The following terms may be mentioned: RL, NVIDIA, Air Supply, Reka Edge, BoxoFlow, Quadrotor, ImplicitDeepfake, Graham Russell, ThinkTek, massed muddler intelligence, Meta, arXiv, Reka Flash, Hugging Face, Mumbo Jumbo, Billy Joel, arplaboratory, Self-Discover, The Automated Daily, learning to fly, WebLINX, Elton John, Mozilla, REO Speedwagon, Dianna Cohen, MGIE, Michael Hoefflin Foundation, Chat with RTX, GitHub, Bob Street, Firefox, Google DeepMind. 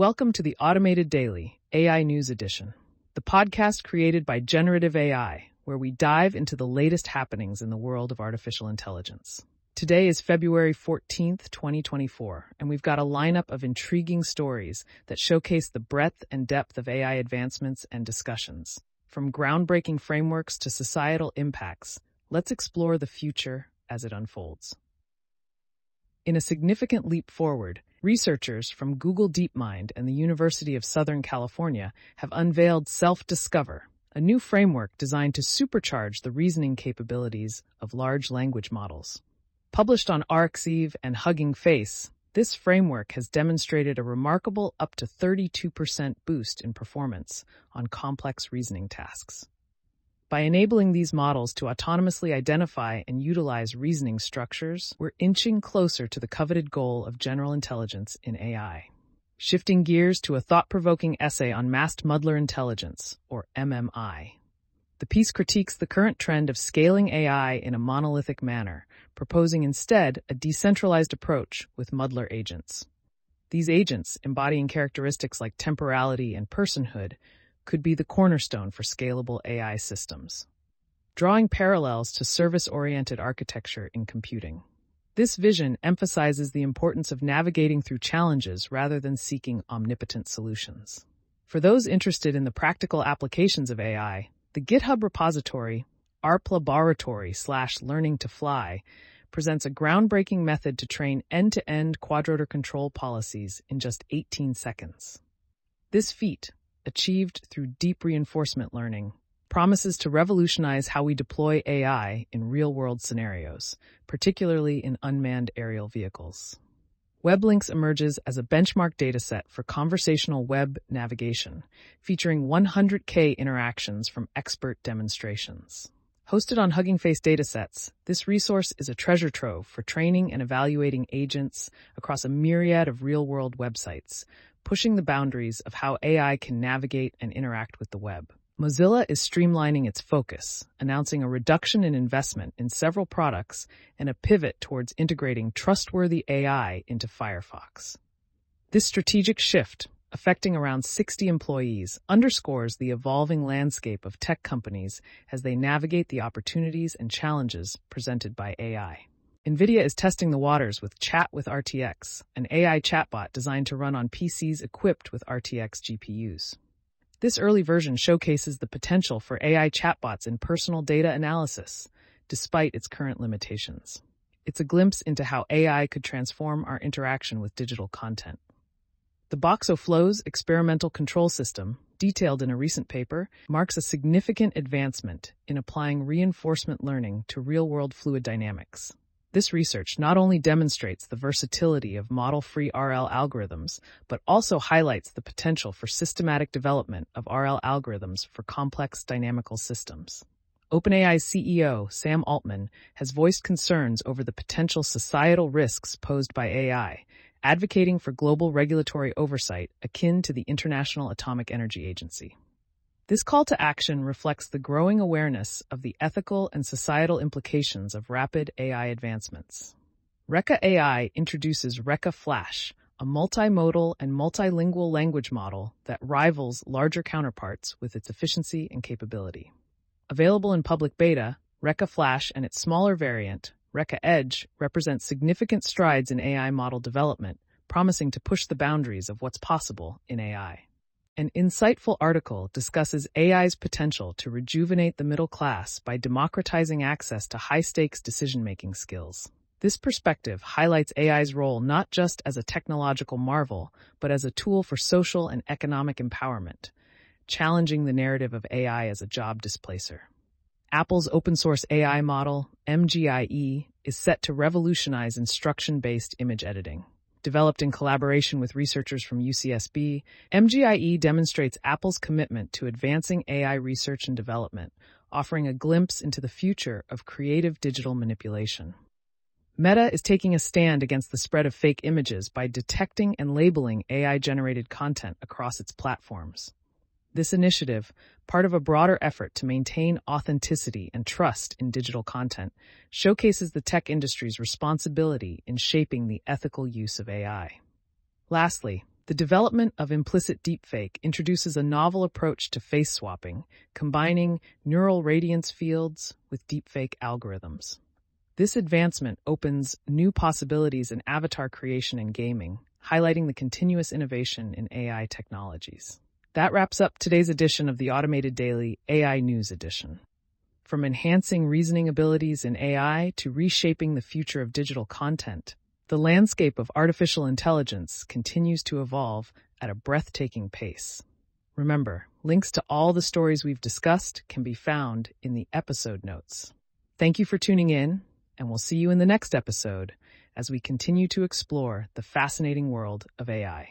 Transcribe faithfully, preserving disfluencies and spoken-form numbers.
Welcome to the Automated Daily, A I News Edition, the podcast created by Generative A I, where we dive into the latest happenings in the world of artificial intelligence. Today is February fourteenth, twenty twenty-four, and we've got a lineup of intriguing stories that showcase the breadth and depth of A I advancements and discussions. From groundbreaking frameworks to societal impacts, let's explore the future as it unfolds. In a significant leap forward, researchers from Google DeepMind and the University of Southern California have unveiled Self-Discover, a new framework designed to supercharge the reasoning capabilities of large language models. Published on arXiv and Hugging Face, this framework has demonstrated a remarkable up to thirty-two percent boost in performance on complex reasoning tasks. By enabling these models to autonomously identify and utilize reasoning structures, we're inching closer to the coveted goal of general intelligence in A I. Shifting gears to a thought-provoking essay on massed muddler intelligence, or M M I. The piece critiques the current trend of scaling A I in a monolithic manner, proposing instead a decentralized approach with muddler agents. These agents, embodying characteristics like temporality and personhood, could be the cornerstone for scalable A I systems. Drawing parallels to service-oriented architecture in computing. This vision emphasizes the importance of navigating through challenges rather than seeking omnipotent solutions. For those interested in the practical applications of A I, the GitHub repository arplaboratory slash learning to fly presents a groundbreaking method to train end-to-end quadrotor control policies in just eighteen seconds. This feat, achieved through deep reinforcement learning, promises to revolutionize how we deploy A I in real-world scenarios, particularly in unmanned aerial vehicles. WebLINX emerges as a benchmark dataset for conversational web navigation, featuring one hundred thousand interactions from expert demonstrations. Hosted on Hugging Face datasets, this resource is a treasure trove for training and evaluating agents across a myriad of real-world websites, pushing the boundaries of how A I can navigate and interact with the web. Mozilla is streamlining its focus, announcing a reduction in investment in several products and a pivot towards integrating trustworthy A I into Firefox. This strategic shift, affecting around sixty employees, underscores the evolving landscape of tech companies as they navigate the opportunities and challenges presented by A I. NVIDIA is testing the waters with Chat with R T X, an A I chatbot designed to run on P Cs equipped with R T X G P Us. This early version showcases the potential for A I chatbots in personal data analysis, despite its current limitations. It's a glimpse into how A I could transform our interaction with digital content. The BoxoFlow's experimental control system, detailed in a recent paper, marks a significant advancement in applying reinforcement learning to real-world fluid dynamics. This research not only demonstrates the versatility of model-free R L algorithms, but also highlights the potential for systematic development of R L algorithms for complex dynamical systems. OpenAI's C E O, Sam Altman, has voiced concerns over the potential societal risks posed by A I, advocating for global regulatory oversight akin to the International Atomic Energy Agency. This call to action reflects the growing awareness of the ethical and societal implications of rapid A I advancements. Reka A I introduces Reka Flash, a multimodal and multilingual language model that rivals larger counterparts with its efficiency and capability. Available in public beta, Reka Flash and its smaller variant, Reka Edge, represents significant strides in A I model development, promising to push the boundaries of what's possible in A I. An insightful article discusses A I's potential to rejuvenate the middle class by democratizing access to high-stakes decision-making skills. This perspective highlights A I's role not just as a technological marvel, but as a tool for social and economic empowerment, challenging the narrative of A I as a job displacer. Apple's open-source A I model, M G I E, is set to revolutionize instruction-based image editing. Developed in collaboration with researchers from U C S B, M G I E demonstrates Apple's commitment to advancing A I research and development, offering a glimpse into the future of creative digital manipulation. Meta is taking a stand against the spread of fake images by detecting and labeling A I-generated content across its platforms. This initiative, part of a broader effort to maintain authenticity and trust in digital content, showcases the tech industry's responsibility in shaping the ethical use of A I. Lastly, The development of ImplicitDeepfake introduces a novel approach to face swapping, combining neural radiance fields with deepfake algorithms. This advancement opens new possibilities in avatar creation and gaming, highlighting the continuous innovation in A I technologies. That wraps up today's edition of the Automated Daily A I News Edition. From enhancing reasoning abilities in A I to reshaping the future of digital content, the landscape of artificial intelligence continues to evolve at a breathtaking pace. Remember, links to all the stories we've discussed can be found in the episode notes. Thank you for tuning in, and we'll see you in the next episode as we continue to explore the fascinating world of A I.